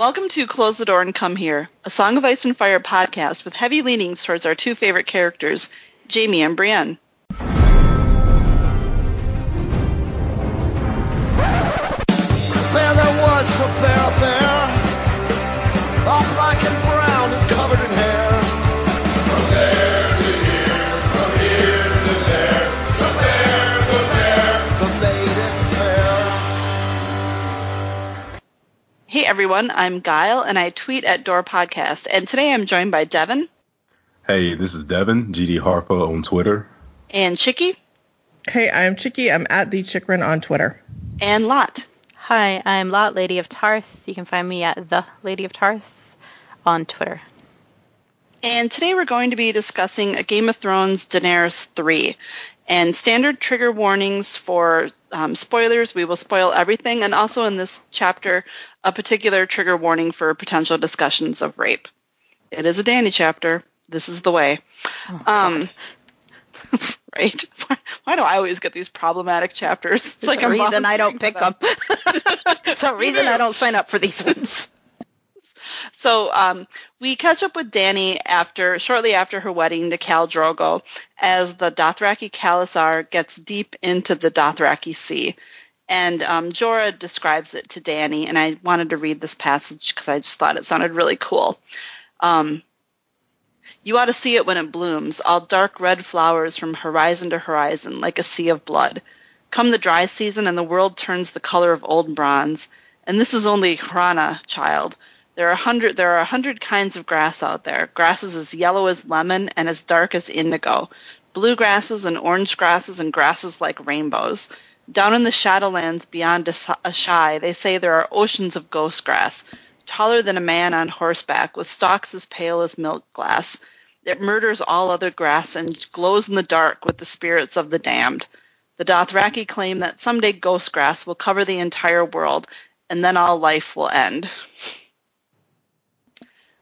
Welcome to Close the Door and Come Here, a Song of Ice and Fire podcast with heavy leanings towards our two favorite characters, Jaime and Brienne. There was a fair bear, all black and brown and covered in hair. From there to here, from here to there, the maiden fair. Hey everyone, I'm Guile and I tweet at Door Podcast, and today I'm joined by Devin. Hey, this is Devin, GD Harpo on Twitter. And Chicky. Hey, I'm Chicky. I'm at the Chikrin on Twitter. And Lot. Hi, I'm Lot, Lady of Tarth. You can find me at the Lady of Tarth on Twitter. And today we're going to be discussing A Game of Thrones Daenerys 3. And standard trigger warnings for spoilers. We will spoil everything. And also in this chapter, a particular trigger warning for potential discussions of rape. It is a Dany chapter. This is the way. Oh, right? Why do I always get these problematic chapters? It's like a reason I don't pick them. It's a reason I don't sign up for these ones. So we catch up with Dany shortly after her wedding to Khal Drogo as the Dothraki Khalasar gets deep into the Dothraki Sea. And Jorah describes it to Dany, and I wanted to read this passage because I just thought it sounded really cool. You ought to see it when it blooms, all dark red flowers from horizon to horizon, like a sea of blood. Come the dry season, and the world turns the color of old bronze. And this is only Hrana, child. There are 100 kinds of grass out there, grasses as yellow as lemon and as dark as indigo, blue grasses and orange grasses and grasses like rainbows. Down in the shadowlands beyond Asshai, they say there are oceans of ghost grass, taller than a man on horseback, with stalks as pale as milk glass. It murders all other grass and glows in the dark with the spirits of the damned. The Dothraki claim that someday ghost grass will cover the entire world, and then all life will end.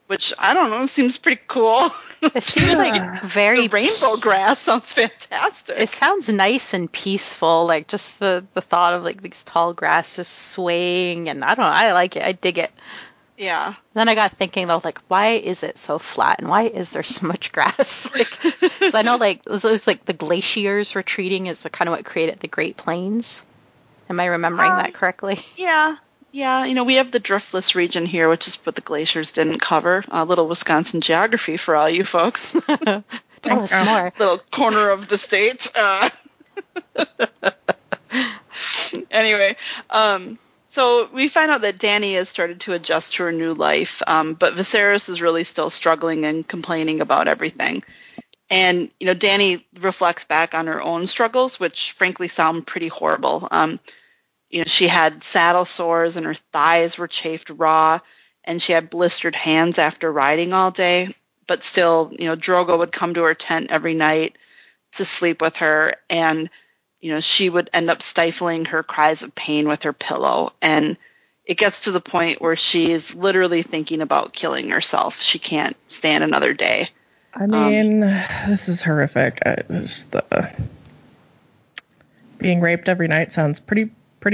Which, I don't know, seems pretty cool. It seems like very... The rainbow grass sounds fantastic. It sounds nice and peaceful, like just the thought of like these tall grasses swaying, and I don't know, I like it, I dig it. Yeah. Then I got thinking, though, like, why is it so flat? And why is there so much grass? Like, so I know, like, it was like the glaciers retreating is kind of what created the Great Plains. Am I remembering that correctly? Yeah. Yeah. You know, we have the driftless region here, which is what the glaciers didn't cover. A little Wisconsin geography for all you folks. Tell us more. Little corner of the state. Anyway, so we find out that Dany has started to adjust to her new life, but Viserys is really still struggling and complaining about everything. And, you know, Dany reflects back on her own struggles, which frankly sound pretty horrible. You know, she had saddle sores and her thighs were chafed raw, and she had blistered hands after riding all day. But still, you know, Drogo would come to her tent every night to sleep with her, and you know, she would end up stifling her cries of pain with her pillow. And it gets to the point where she is literally thinking about killing herself. She can't stand another day. I mean, this is horrific. Being raped every night sounds pretty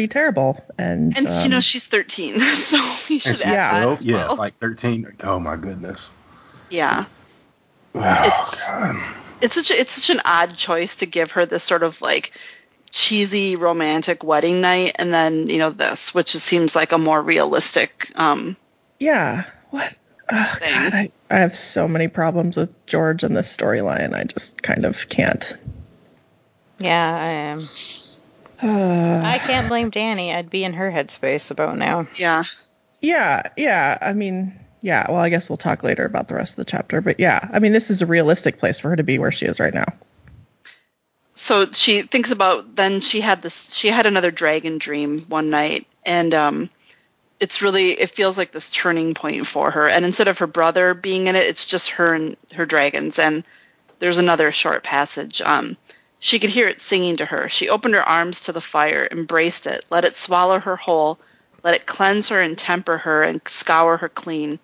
terrible. And you know, she's 13, so you should add that as well. Yeah, like 13. Oh, my goodness. Yeah. Oh, God. It's such an odd choice to give her this sort of like cheesy romantic wedding night, and then you know this, which seems like a more realistic. What? Oh, thing. God, I have so many problems with George and this storyline. I just kind of can't. Yeah, I am. I can't blame Dany. I'd be in her headspace about now. Yeah. I mean. Yeah, well, I guess we'll talk later about the rest of the chapter. But yeah, I mean, this is a realistic place for her to be where she is right now. So she thinks about, then she had another dragon dream one night. And it feels like this turning point for her. And instead of her brother being in it, it's just her and her dragons. And there's another short passage. She could hear it singing to her. She opened her arms to the fire, embraced it, let it swallow her whole, let it cleanse her and temper her and scour her clean.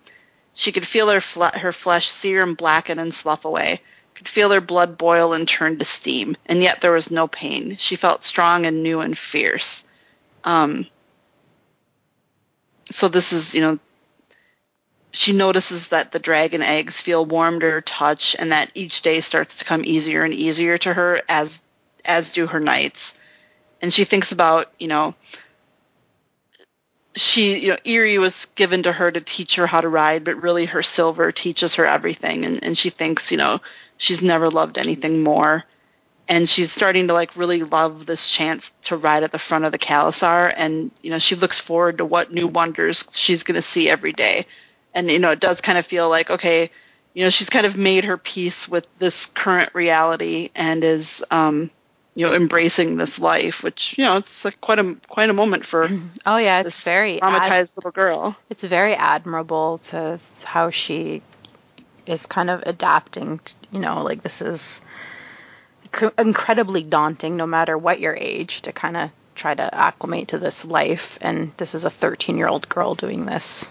She could feel her flesh sear and blacken and slough away, could feel her blood boil and turn to steam, and yet there was no pain. She felt strong and new and fierce. So this is, you know, She notices that the dragon eggs feel warm to her touch, and that each day starts to come easier and easier to her, as do her nights. And she thinks about, Eerie was given to her to teach her how to ride, but really her silver teaches her everything. And she thinks, she's never loved anything more. And she's starting to really love this chance to ride at the front of the Khalasar. And, she looks forward to what new wonders she's going to see every day. And, it does kind of feel like, okay, she's kind of made her peace with this current reality and is, embracing this life, which, it's quite a moment for oh yeah, it's this very traumatized little girl. It's very admirable to how she is kind of adapting, this is incredibly daunting no matter what your age to kind of try to acclimate to this life. And this is a 13-year-old girl doing this.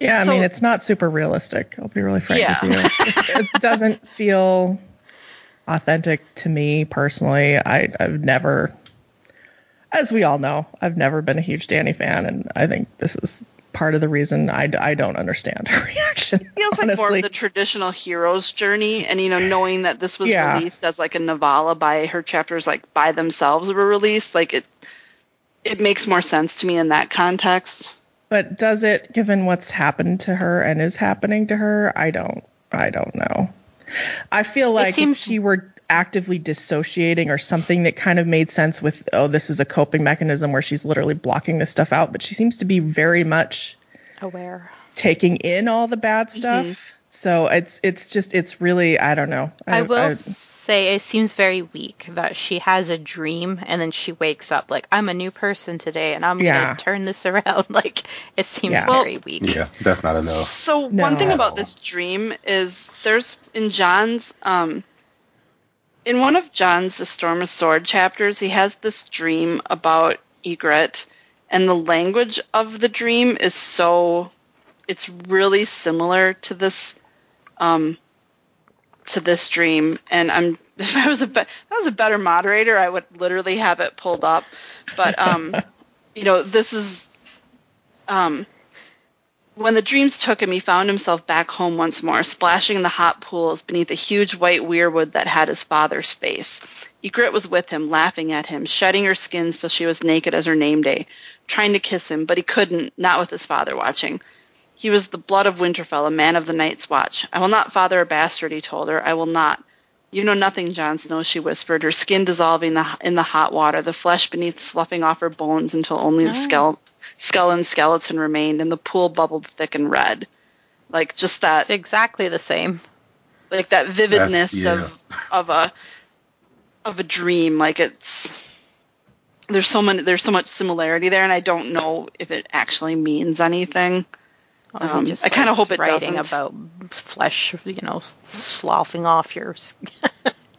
Yeah, I mean, it's not super realistic. I'll be really frank with you. It doesn't feel authentic to me personally. I've never, as we all know, I've never been a huge Dany fan, and I think this is part of the reason I don't understand her reaction. It feels honestly like more of the traditional hero's journey, and knowing that this was released as a novella by her chapters by themselves were released, it makes more sense to me in that context. But does it, given what's happened to her and is happening to her? I don't know. I feel like if she were actively dissociating or something, that kind of made sense with, this is a coping mechanism where she's literally blocking this stuff out. But she seems to be very much aware, taking in all the bad stuff. Mm-hmm. So it's really, I don't know. I will say it seems very weak that she has a dream and then she wakes up I'm a new person today and I'm going to turn this around. It seems very weak. Yeah, that's not enough. So one thing about this dream is there's in John's, in one of John's The Storm of Sword chapters, he has this dream about Ygritte, and the language of the dream is it's really similar to this. To this dream, and if I was a better moderator, I would literally have it pulled up. But this is when the dreams took him, he found himself back home once more, splashing in the hot pools beneath a huge white weirwood that had his father's face. Ygritte was with him, laughing at him, shedding her skins till she was naked as her name day, trying to kiss him, but he couldn't, not with his father watching. He was the blood of Winterfell, a man of the Night's Watch. I will not father a bastard, he told her. I will not. You know nothing, Jon Snow, she whispered, her skin dissolving in the hot water, the flesh beneath sloughing off her bones until only the skull and skeleton remained, and the pool bubbled thick and red. Just that. It's exactly the same. That vividness of a dream. There's so much similarity there, and I don't know if it actually means anything. I kind of hope it writing doesn't. About flesh, sloughing off your skin.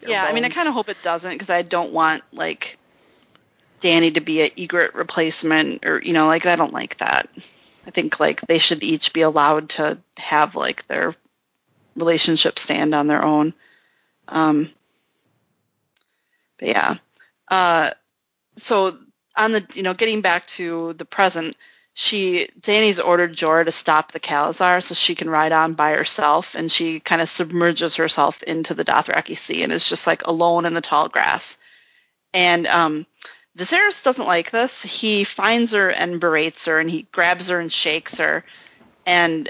Yeah, bones. I mean, I kind of hope it doesn't, because I don't want, Dany to be an Ygritte replacement, or, I don't like that. I think, they should each be allowed to have, their relationship stand on their own. But, yeah. So, on the, getting back to the present, Dany's ordered Jorah to stop the Khalasar so she can ride on by herself, and she kind of submerges herself into the Dothraki Sea and is just alone in the tall grass. And Viserys doesn't like this. He finds her and berates her, and he grabs her and shakes her. And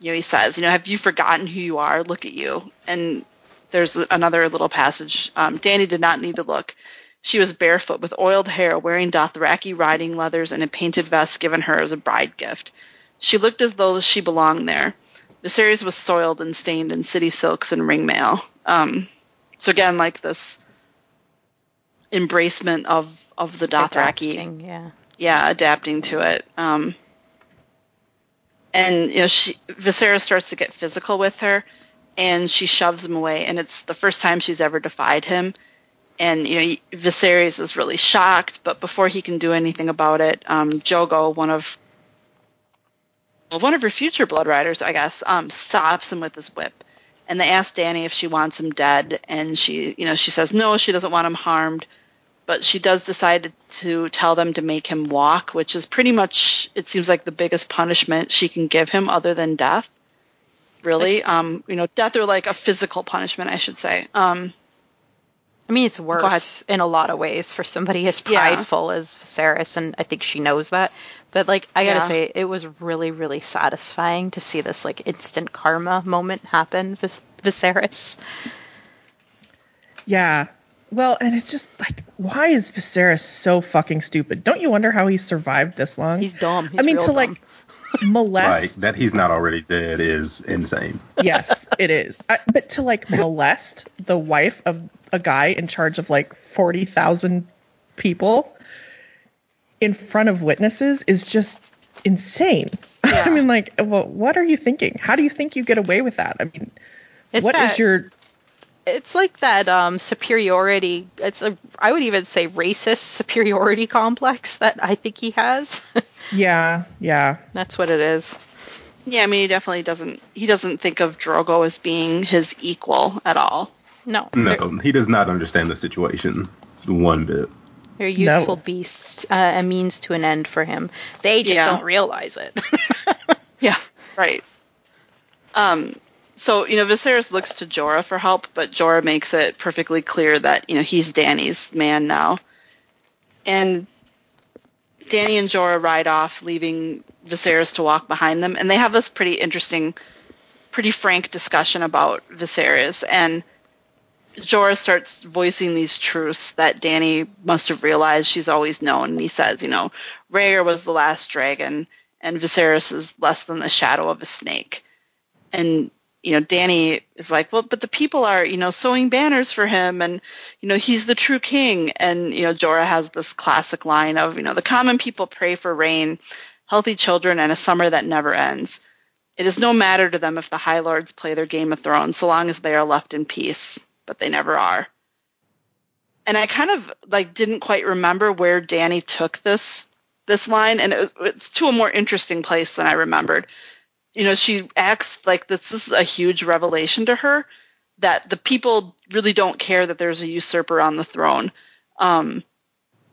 he says, have you forgotten who you are? Look at you. And there's another little passage. Dany did not need to look. She was barefoot, with oiled hair, wearing Dothraki riding leathers and a painted vest given her as a bride gift. She looked as though she belonged there. Viserys was soiled and stained in city silks and ringmail. So again, this embracement of the Dothraki. Adapting, yeah, adapting to it. And Viserys starts to get physical with her, and she shoves him away. And it's the first time she's ever defied him. And, Viserys is really shocked, but before he can do anything about it, Drogo, one of her future blood riders, I guess, stops him with his whip. And they ask Dany if she wants him dead, and she says no, she doesn't want him harmed. But she does decide to tell them to make him walk, which is pretty much, it seems like, the biggest punishment she can give him other than death. Really? Death or like a physical punishment, I should say. It's worse in a lot of ways for somebody as prideful as Viserys, and I think she knows that. But I gotta say, it was really, really satisfying to see this instant karma moment happen, Viserys. Yeah. Well, and it's just why is Viserys so fucking stupid? Don't you wonder how he survived this long? He's dumb. He's dumb. Molest. That he's not already dead is insane. Yes, it is. But to molest the wife of a guy in charge of 40,000 people in front of witnesses is just insane. Yeah. What are you thinking? How do you think you get away with that? It's like that superiority. It's I would even say racist superiority complex that I think he has. Yeah. That's what it is. Yeah, he definitely doesn't. He doesn't think of Drogo as being his equal at all. No, he does not understand the situation one bit. They're useful beasts, a means to an end for him. They just don't realize it. Yeah, right. So, Viserys looks to Jorah for help, but Jorah makes it perfectly clear that, he's Dany's man now. And Dany and Jorah ride off, leaving Viserys to walk behind them. And they have this pretty interesting, pretty frank discussion about Viserys. And Jorah starts voicing these truths that Dany must have realized she's always known. And he says, Rhaegar was the last dragon, and Viserys is less than the shadow of a snake. And Dany is but the people are, sewing banners for him, and, he's the true king. And, Jorah has this classic line of, the common people pray for rain, healthy children, and a summer that never ends. It is no matter to them if the High Lords play their Game of Thrones, so long as they are left in peace, but they never are. And I kind of, didn't quite remember where Dany took this line, and it's to a more interesting place than I remembered. She acts like this is a huge revelation to her that the people really don't care that there's a usurper on the throne. If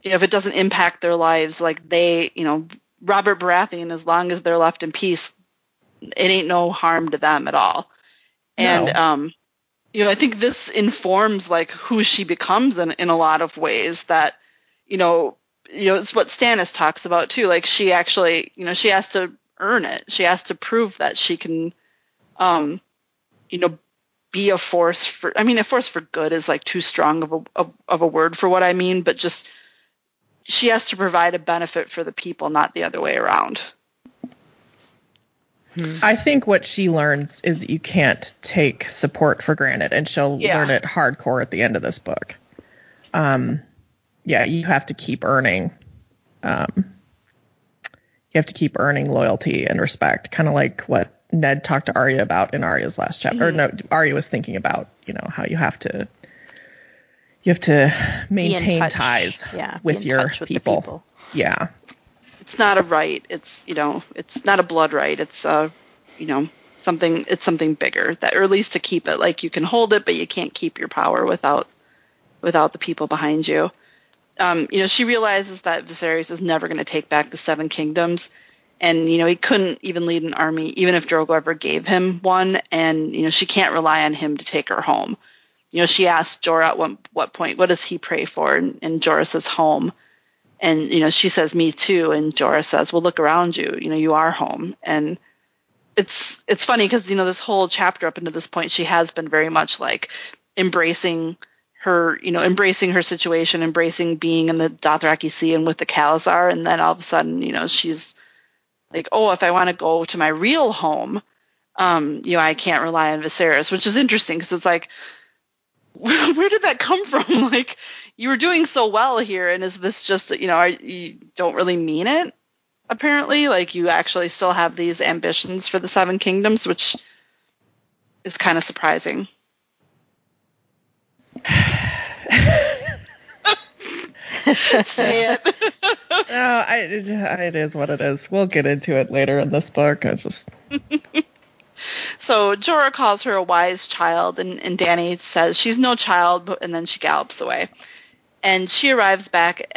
it doesn't impact their lives, Robert Baratheon, as long as they're left in peace, it ain't no harm to them at all. And, I think this informs who she becomes in a lot of ways that, it's what Stannis talks about too. She actually, she has to earn it. She has to prove that she can, be a force for. I mean, a force for good is too strong of a word for what I mean, but just she has to provide a benefit for the people, not the other way around. I think what she learns is that you can't take support for granted, and she'll learn it hardcore at the end of this book. You have to keep earning. You have to keep earning loyalty and respect, kind of like what Ned talked to Arya about in Arya's last chapter. Mm-hmm. Or no, Arya was thinking about, how you have to maintain ties with your people. Yeah, it's not a right. It's it's not a blood right. It's something. It's something bigger that, or at least to keep it. You can hold it, but you can't keep your power without the people behind you. She realizes that Viserys is never going to take back the Seven Kingdoms, and he couldn't even lead an army, even if Drogo ever gave him one. And she can't rely on him to take her home. She asked Jorah at what point, what does he pray for? And Jorah says home, and she says me too, and Jorah says, well, look around you, you are home. And it's funny because this whole chapter up until this point, she has been very much embracing her, embracing her situation, embracing being in the Dothraki Sea and with the Khalasar, and then all of a sudden, she's like, oh, if I want to go to my real home, I can't rely on Viserys, which is interesting because it's where did that come from? You were doing so well here, and is this just, you don't really mean it, apparently? You actually still have these ambitions for the Seven Kingdoms, which is kind of surprising. Say it. No, it is what it is. We'll get into it later in this book. So Jorah calls her a wise child, and Dany says she's no child, and then she gallops away. And she arrives back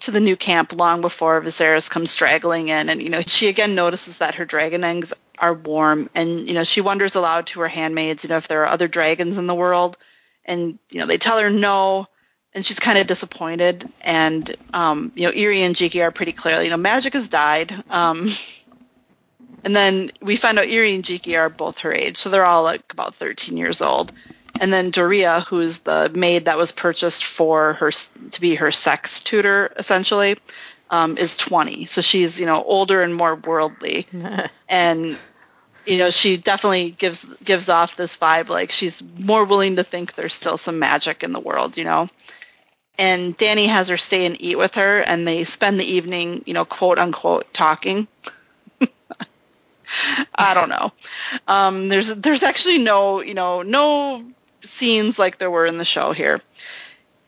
to the new camp long before Viserys comes straggling in. And, you know, she again notices that her dragon eggs are warm. And, you know, she wonders aloud to her handmaids, you know, if there are other dragons in the world. And, you know, they tell her no. And she's kind of disappointed. And, you know, Eerie and Jiki are pretty clearly, you know, magic has died. And then we find out Eerie and Jiki are both her age. So they're all like about 13 years old. And then Doria, who's the maid that was purchased for her to be her sex tutor, essentially, is 20. So she's, you know, older and more worldly. And, you know, she definitely gives off this vibe like she's more willing to think there's still some magic in the world, you know. And Danny has her stay and eat with her, and they spend the evening, you know, quote unquote, talking. I don't know. There's actually no, you know, no scenes like there were in the show here.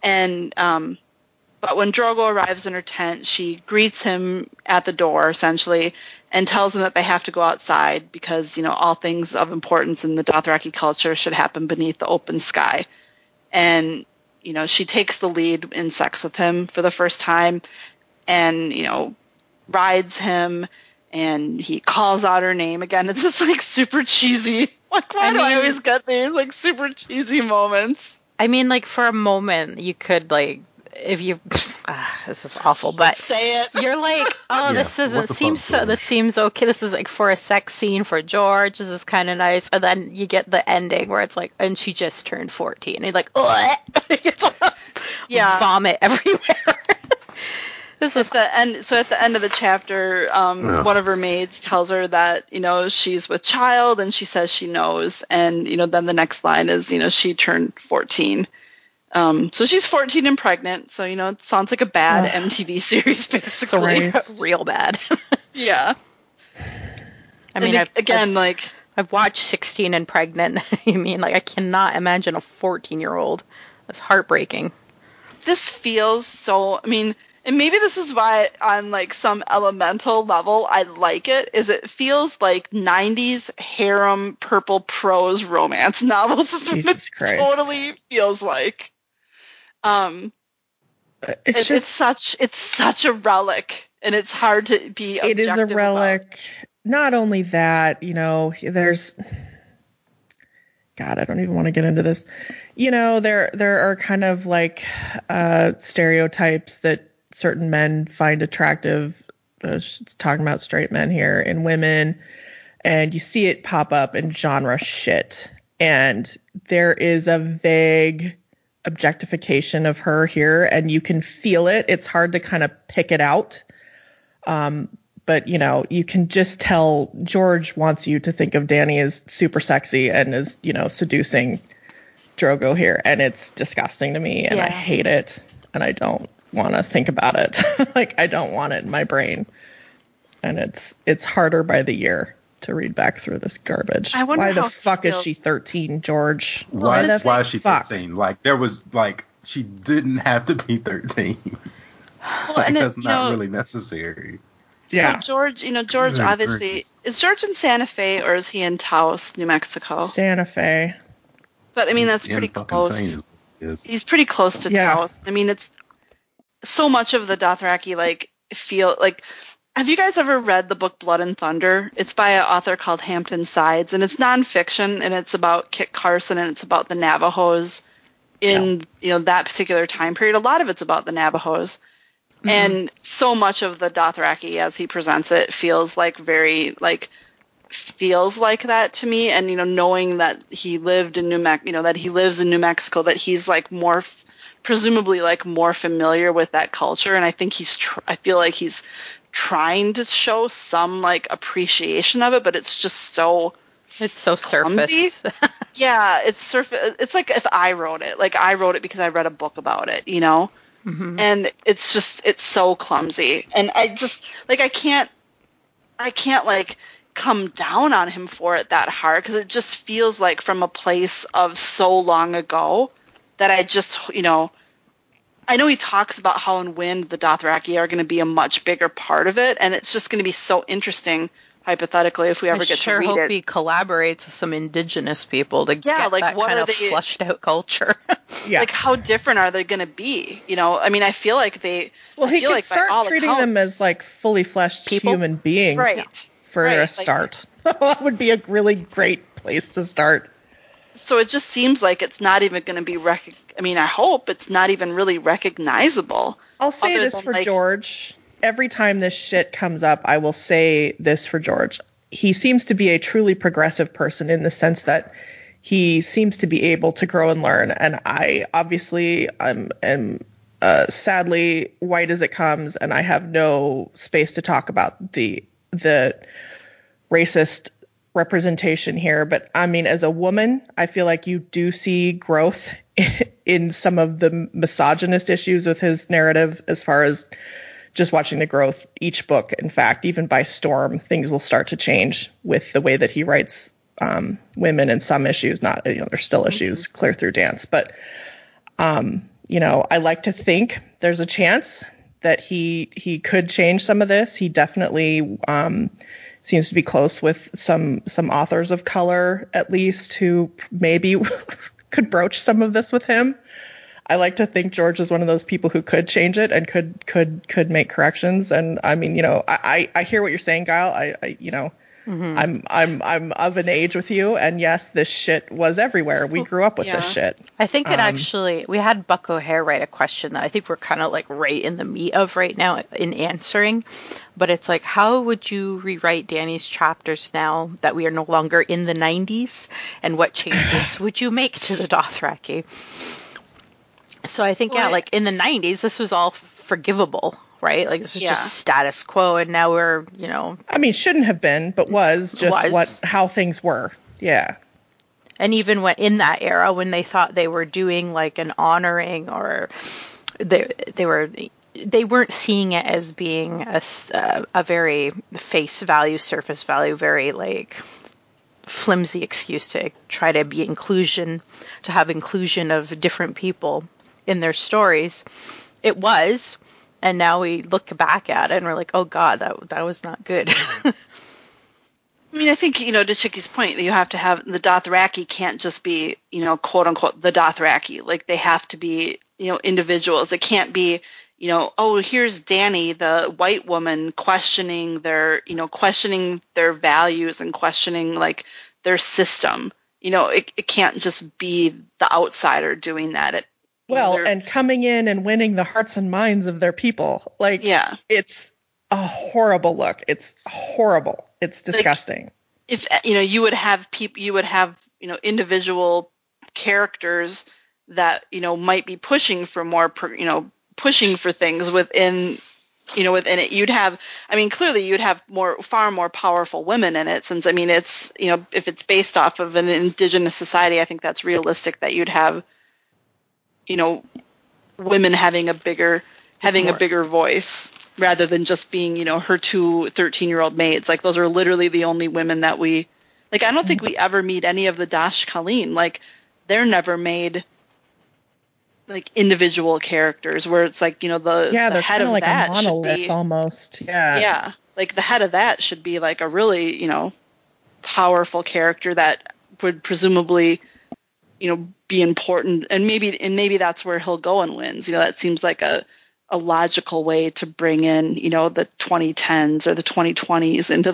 And but when Drogo arrives in her tent, she greets him at the door, essentially, and tells him that they have to go outside because, you know, all things of importance in the Dothraki culture should happen beneath the open sky. And, you know, she takes the lead in sex with him for the first time and, you know, rides him. And he calls out her name again. It's just like super cheesy. Like, why do I always get these like super cheesy moments? I mean, like for a moment, you could like, if you, this is awful, but say it. You're like, oh, yeah, this doesn't seem so. This seems okay. This is like for a sex scene for George. This is kind of nice. And then you get the ending where it's like, and she just turned 14. And you're like, ugh. Yeah, vomit everywhere. At the end, so at the end of the chapter, one of her maids tells her that, you know, she's with child, and she says she knows. And, you know, then the next line is, you know, she turned 14. So she's 14 and pregnant. So, you know, it sounds like a bad MTV series, basically. It's real bad. Yeah. I mean, I've watched 16 and Pregnant. I mean, like, I cannot imagine a 14-year-old. That's heartbreaking. This feels so, I mean... And maybe this is why on, like, some elemental level I like it, is it feels like 90s harem purple prose romance novels. Jesus Christ. Totally feels like. It's such a relic, and it's hard to be objective. It is a relic. Not only that, you know, there's... God, I don't even want to get into this. You know, there are kind of, like, stereotypes that certain men find attractive, talking about straight men here, and women, and you see it pop up in genre shit. And there is a vague objectification of her here, and you can feel it. It's hard to kind of pick it out. But, you know, you can just tell George wants you to think of Danny as super sexy and as, you know, seducing Drogo here. And it's disgusting to me, and I hate it, and I don't want to think about it. Like, I don't want it in my brain, and it's harder by the year to read back through this garbage. I wonder why the fuck is she 13, George? Why is she 13? Like, there was like, she didn't have to be 13. Well, like, that's not really necessary. Yeah. So George obviously is George in Santa Fe, or is he in Taos, New Mexico? Santa Fe. But I mean, that's pretty close. He's pretty close to Taos. I mean, it's so much of the Dothraki, like, feel like, have you guys ever read the book Blood and Thunder? It's by an author called Hampton Sides, and it's nonfiction, and it's about Kit Carson, and it's about the Navajos in, you know, that particular time period. A lot of it's about the Navajos. Mm-hmm. And so much of the Dothraki, as he presents it, feels like very, like, feels like that to me. And, you know, knowing that he lived in that he lives in New Mexico, that he's, like, more presumably like more familiar with that culture. And I think I feel like he's trying to show some like appreciation of it, but it's just so clumsy. Surface. Yeah. It's surface. It's like if I wrote it because I read a book about it, you know, and it's just, it's so clumsy. And I just like, I can't like come down on him for it that hard. 'Cause it just feels like from a place of so long ago that I just, you know, I know he talks about how in Wind the Dothraki are going to be a much bigger part of it, and it's just going to be so interesting hypothetically, if we ever get to read it. I sure hope he collaborates with some indigenous people to get like, that kind of fleshed-out culture. Yeah. Like, how different are they going to be? You know, I mean, I feel like they... Well, he could start treating them as, like, fully fleshed human beings for a start. That would be a really great place to start. So it just seems like it's not even going to be... I mean, I hope it's not even really recognizable. I'll say this for George... Every time this shit comes up, I will say this for George. He seems to be a truly progressive person in the sense that he seems to be able to grow and learn. And I obviously am sadly white as it comes, and I have no space to talk about the racist representation here. But I mean, as a woman, I feel like you do see growth in some of the misogynist issues with his narrative as far as just watching the growth each book. In fact, even by Storm, things will start to change with the way that he writes women and some issues. Not, you know, there's still issues clear through Dance, but you know, I like to think there's a chance that he could change some of this. He definitely seems to be close with some authors of color, at least, who maybe could broach some of this with him. I like to think George is one of those people who could change it and could make corrections. And I mean, you know, I hear what you're saying, Guile. I you know, I'm of an age with you. And yes, this shit was everywhere. We grew up with this shit. I think it actually, we had Buck O'Hare write a question that I think we're kind of like right in the meat of right now in answering. But it's like, how would you rewrite Danny's chapters now that we are no longer in the 90s? And what changes would you make to the Dothraki? So I think, like in the 90s, this was all forgivable, right? Like this was just status quo, and now we're, you know... I mean, shouldn't have been, but was just how things were. Yeah. And even when, in that era, when they thought they were doing like an honoring, or they weren't seeing it as being a very face value, surface value, very like... flimsy excuse to try to be inclusion of different people in their stories. It was, and now we look back at it and we're like, oh god, that was not good. I mean, I think, you know, to Chicky's point, that you have to have the Dothraki can't just be, you know, quote unquote the Dothraki. Like, they have to be, you know, individuals. It can't be, you know, oh, here's Dany, the white woman, questioning their values and questioning like their system. You know, it can't just be the outsider doing that. And coming in and winning the hearts and minds of their people. Like, it's a horrible look. It's horrible. It's disgusting. Like, if, you know, you would have individual characters that, you know, might be pushing for more, pushing for things within it. You'd have, I mean, clearly you'd have far more powerful women in it, since, I mean, it's, you know, if it's based off of an indigenous society, I think that's realistic that you'd have, you know, women having a bigger voice rather than just being, you know, her two 13-year-old maids. Like, those are literally the only women that we, like, I don't think we ever meet any of the Dash Kaleen. Like, they're never made like individual characters where it's like, you know, the head of like that a monolith should be almost. Yeah. Yeah. Like, the head of that should be like a really, you know, powerful character that would presumably, you know, be important, and maybe that's where he'll go and wins. You know, that seems like a logical way to bring in, you know, the 2010s or the 2020s into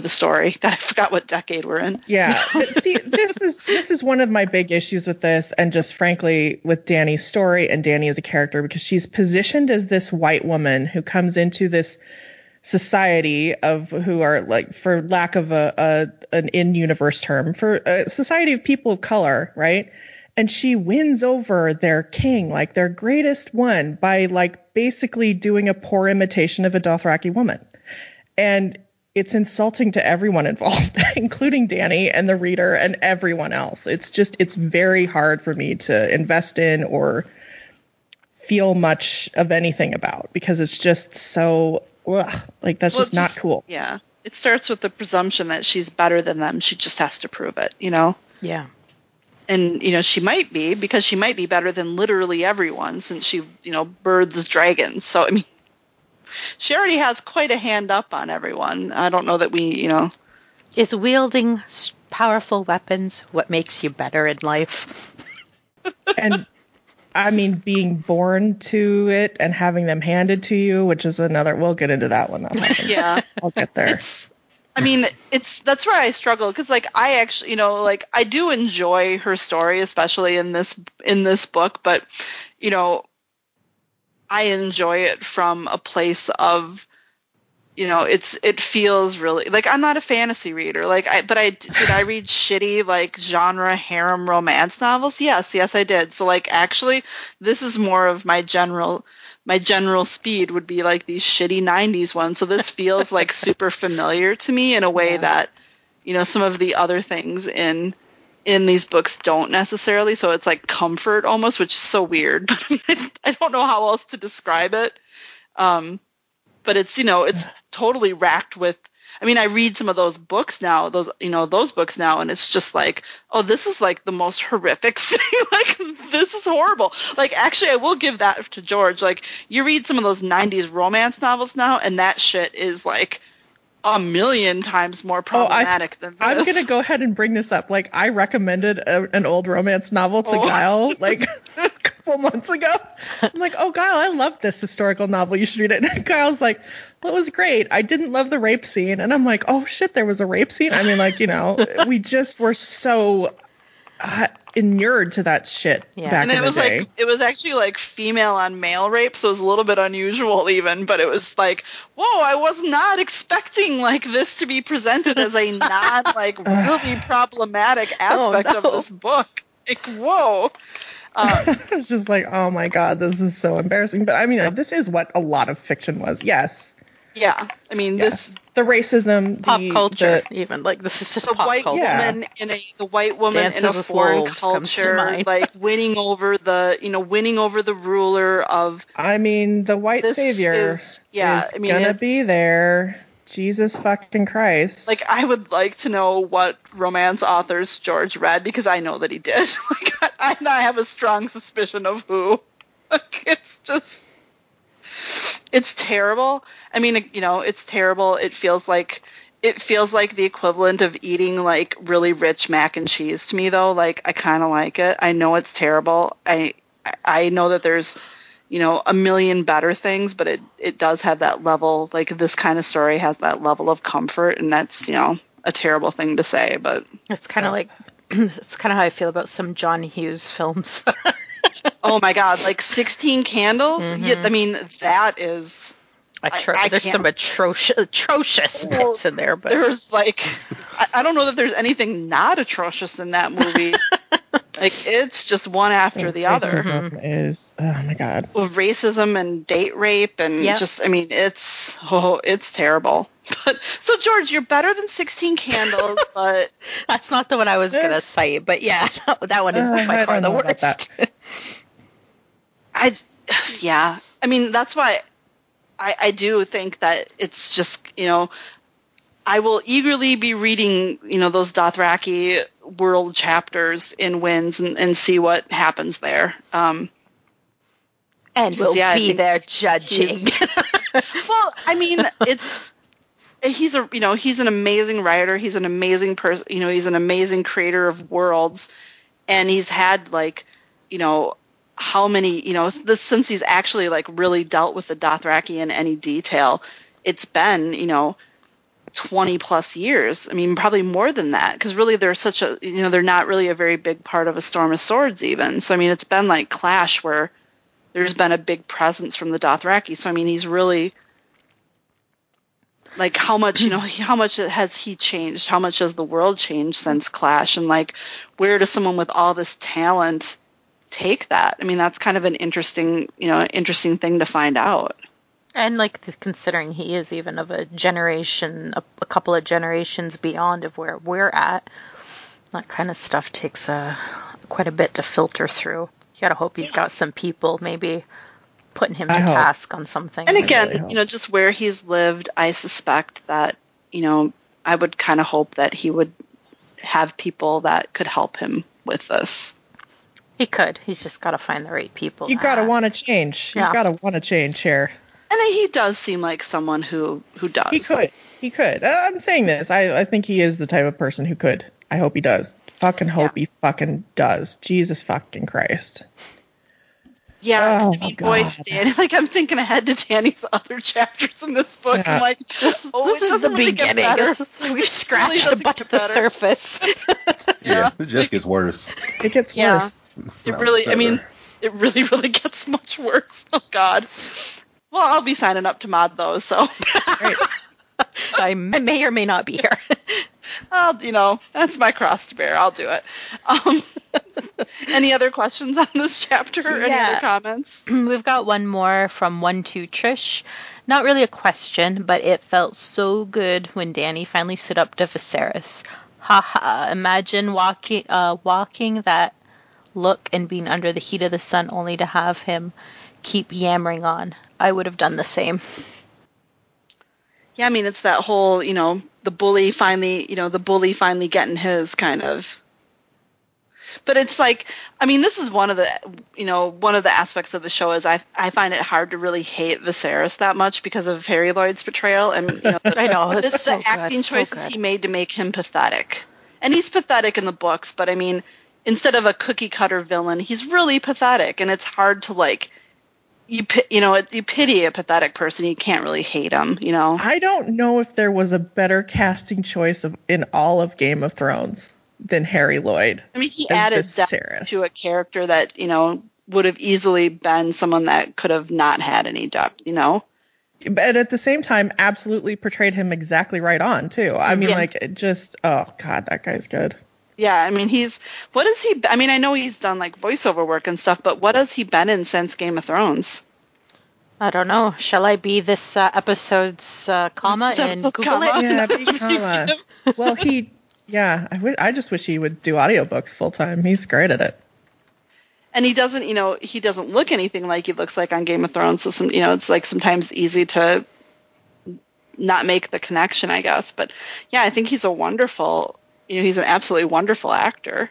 the story. God, I forgot what decade we're in. Yeah. This is one of my big issues with this, and just frankly with Dany's story and Dany as a character, because she's positioned as this white woman who comes into this society of, who are like, for lack of an in-universe term, for a society of people of color, right? And she wins over their king, like their greatest one, by like basically doing a poor imitation of a Dothraki woman. And it's insulting to everyone involved, including Dany and the reader and everyone else. It's just, it's very hard for me to invest in or feel much of anything about, because it's just so, ugh, like, that's just not cool. Yeah. It starts with the presumption that she's better than them. She just has to prove it, you know? Yeah. And, you know, she might be better than literally everyone, since she, you know, births dragons. So, I mean, she already has quite a hand up on everyone. I don't know that we, you know. Is wielding powerful weapons what makes you better in life? And, I mean, being born to it and having them handed to you, which is another... We'll get into that one. Yeah. I'll get there. That's where I struggle, because, like, I actually, you know, like, I do enjoy her story, especially in this book, but, you know, I enjoy it from a place of, you know, it feels really like I'm not a fantasy reader. Did I read shitty like genre harem romance novels? Yes, I did. So like actually, this is more of my general speed would be like these shitty 90s ones. So this feels like super familiar to me in a way that, you know, some of the other things in these books don't necessarily. So it's like comfort almost, which is so weird. But I don't know how else to describe it. But it's, you know, it's totally racked with, I mean, I read some of those books now, and it's just like, oh, this is like the most horrific thing. Like, this is horrible. Like, actually, I will give that to George. Like, you read some of those 90s romance novels now, and that shit is like a million times more problematic than this. I'm going to go ahead and bring this up. Like, I recommended an old romance novel to Guile, like, a couple months ago. I'm like, oh, Guile, I love this historical novel. You should read it. And Guile's like, well, it was great. I didn't love the rape scene. And I'm like, oh, shit, there was a rape scene? I mean, like, you know, we just were so... inured to that shit back in the day. And it was like, it was actually like female on male rape, so it was a little bit unusual even, but it was like, whoa, I was not expecting like this to be presented as a not like really problematic aspect of this book. Like, whoa. It's just like, oh my God, this is so embarrassing. But I mean, this is what a lot of fiction was. Yes. Yeah, I mean, this... The racism, pop culture, even. Like, this is just pop culture. The white woman in a foreign culture, like, winning over the ruler of... I mean, the white savior is gonna be there. Jesus fucking Christ. Like, I would like to know what romance authors George read, because I know that he did. Like, I have a strong suspicion of who. Like, it's just... It's terrible. I mean, you know, it's terrible. It feels like the equivalent of eating like really rich mac and cheese to me, though. Like, I kind of like it. I know it's terrible. I know that there's, you know, a million better things, but it does have that level. Like, this kind of story has that level of comfort, and that's, you know, a terrible thing to say, but it's kind of like it's kind of how I feel about some John Hughes films. Oh my God, like 16 Candles? Mm-hmm. Yeah, I mean, that is... there's some atrocious bits in there, but... There's, like... I don't know that there's anything not atrocious in that movie. Like, it's just one after the other. Racism is... Oh my God. Racism and date rape and just... I mean, it's... Oh, it's terrible. But so, George, you're better than 16 Candles, but... That's not the one I was going to say, but yeah, that one is by far the worst. I mean, that's why I do think that it's just, you know, I will eagerly be reading, you know, those Dothraki world chapters in Winds and see what happens there. And we'll be there judging. Well, I mean, he's an amazing writer. He's an amazing person. You know, he's an amazing creator of worlds, and he's had like, you know, how many, you know, this, since he's actually like really dealt with the Dothraki in any detail, it's been, you know, 20 plus years. I mean, probably more than that, because really they're such a, you know, they're not really a very big part of A Storm of Swords even. So I mean, it's been like Clash where there's been a big presence from the Dothraki. So I mean, he's really like, how much, you know, how much has he changed? How much has the world changed since Clash? And like, where does someone with all this talent take that? I mean, that's kind of an interesting thing to find out. And like, considering he is even of a generation, a couple of generations beyond of where we're at, that kind of stuff takes quite a bit to filter through. You gotta hope he's got some people maybe putting him to task on something. And again, you know, just where he's lived, I suspect that, you know, I would kind of hope that he would have people that could help him with this. He could. He's just got to find the right people. You got to want to change. You got to want to change here. And he does seem like someone who does. He could. I'm saying this. I think he is the type of person who could. I hope he does. He fucking does. Jesus fucking Christ. Yeah, oh, I mean, boy, Danny, like, I'm thinking ahead to Danny's other chapters in this book. Yeah. I'm like, this is the really beginning. We've scratched really above the surface. Yeah, it just gets worse. It gets worse. It really, better. I mean, it really, really gets much worse. Oh, God. Well, I'll be signing up to mod those, so. Right. I may or may not be here. That's my cross to bear. I'll do it. Any other questions on this chapter? Yeah. Any other comments? We've got one more from 1-2 Trish. Not really a question, but it felt so good when Danny finally stood up to Viserys. Ha ha. Imagine walking that look and being under the heat of the sun only to have him keep yammering on. I would have done the same. Yeah, I mean, it's that whole, the bully finally getting his kind of. But it's like, I mean, this is one of the aspects of the show is I find it hard to really hate Viserys that much because of Harry Lloyd's portrayal and the acting choices he made to make him pathetic. And he's pathetic in the books, but I mean, instead of a cookie cutter villain, he's really pathetic, and it's hard to like. You pity a pathetic person. You can't really hate them, I don't know if there was a better casting choice in all of Game of Thrones than Harry Lloyd. I mean, he added depth to a character that, would have easily been someone that could have not had any depth, But at the same time, absolutely portrayed him exactly right on, too. I mean, oh, God, that guy's good. Yeah, I mean, I know he's done like voiceover work and stuff, but what has he been in since Game of Thrones? I don't know. Shall I be this episode's comma and Google it? Yeah, be comma. Well, I just wish he would do audiobooks full time. He's great at it. And he doesn't, he doesn't look anything like he looks like on Game of Thrones. So it's like sometimes easy to not make the connection, I guess. But yeah, I think he's a wonderful. He's an absolutely wonderful actor,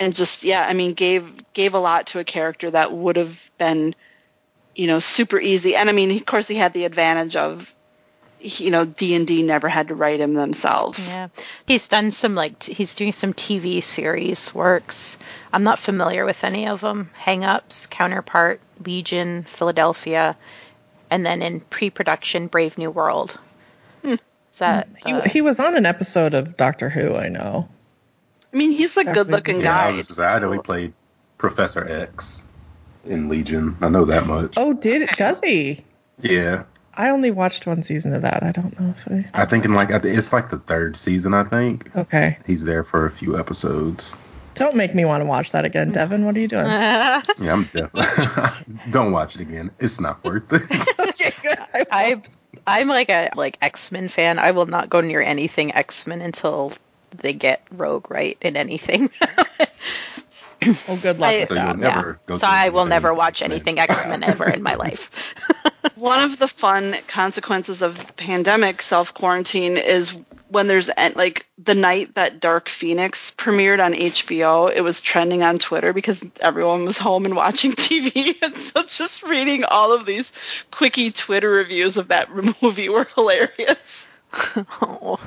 and just gave a lot to a character that would have been, super easy. And I mean, of course, he had the advantage of, D&D never had to write him themselves. Yeah, he's done some he's doing some TV series works. I'm not familiar with any of them. Hang Ups, Counterpart, Legion, Philadelphia, and then in pre-production, Brave New World. He was on an episode of Doctor Who, I know. I mean, he's a good-looking guy. I know he played Professor X in Legion. I know that much. Oh, does he? Yeah. I only watched one season of that. I don't know if I think it's like the third season, I think. Okay. He's there for a few episodes. Don't make me want to watch that again, Devin. What are you doing? Yeah, I'm definitely... Don't watch it again. It's not worth it. Okay, good. I'm like a X Men fan. I will not go near anything X Men until they get Rogue right in anything. Well, good luck with that. I will never watch anything X Men ever in my life. One of the fun consequences of pandemic self quarantine is when there's the night that Dark Phoenix premiered on HBO, it was trending on Twitter because everyone was home and watching TV. And so just reading all of these quickie Twitter reviews of that movie were hilarious. Oh.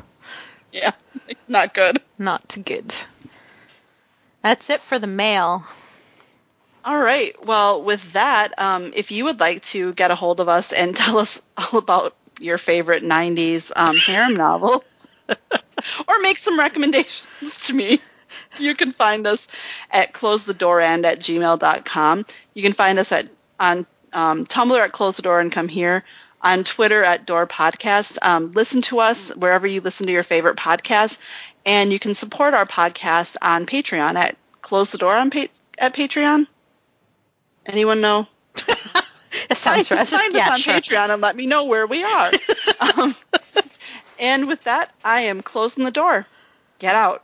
Yeah, not good. Not good. That's it for the mail. All right. Well, with that, if you would like to get a hold of us and tell us all about your favorite 90s harem novels, or make some recommendations to me, you can find us at closethedoorand@gmail.com. You can find us on Tumblr at Close the Door and Come Here, on Twitter at Door Podcast. Listen to us wherever you listen to your favorite podcast, and you can support our podcast on Patreon at Close the Door at Patreon. Anyone know? That sounds right. Find us on Patreon and let me know where we are. And with that, I am closing the door. Get out.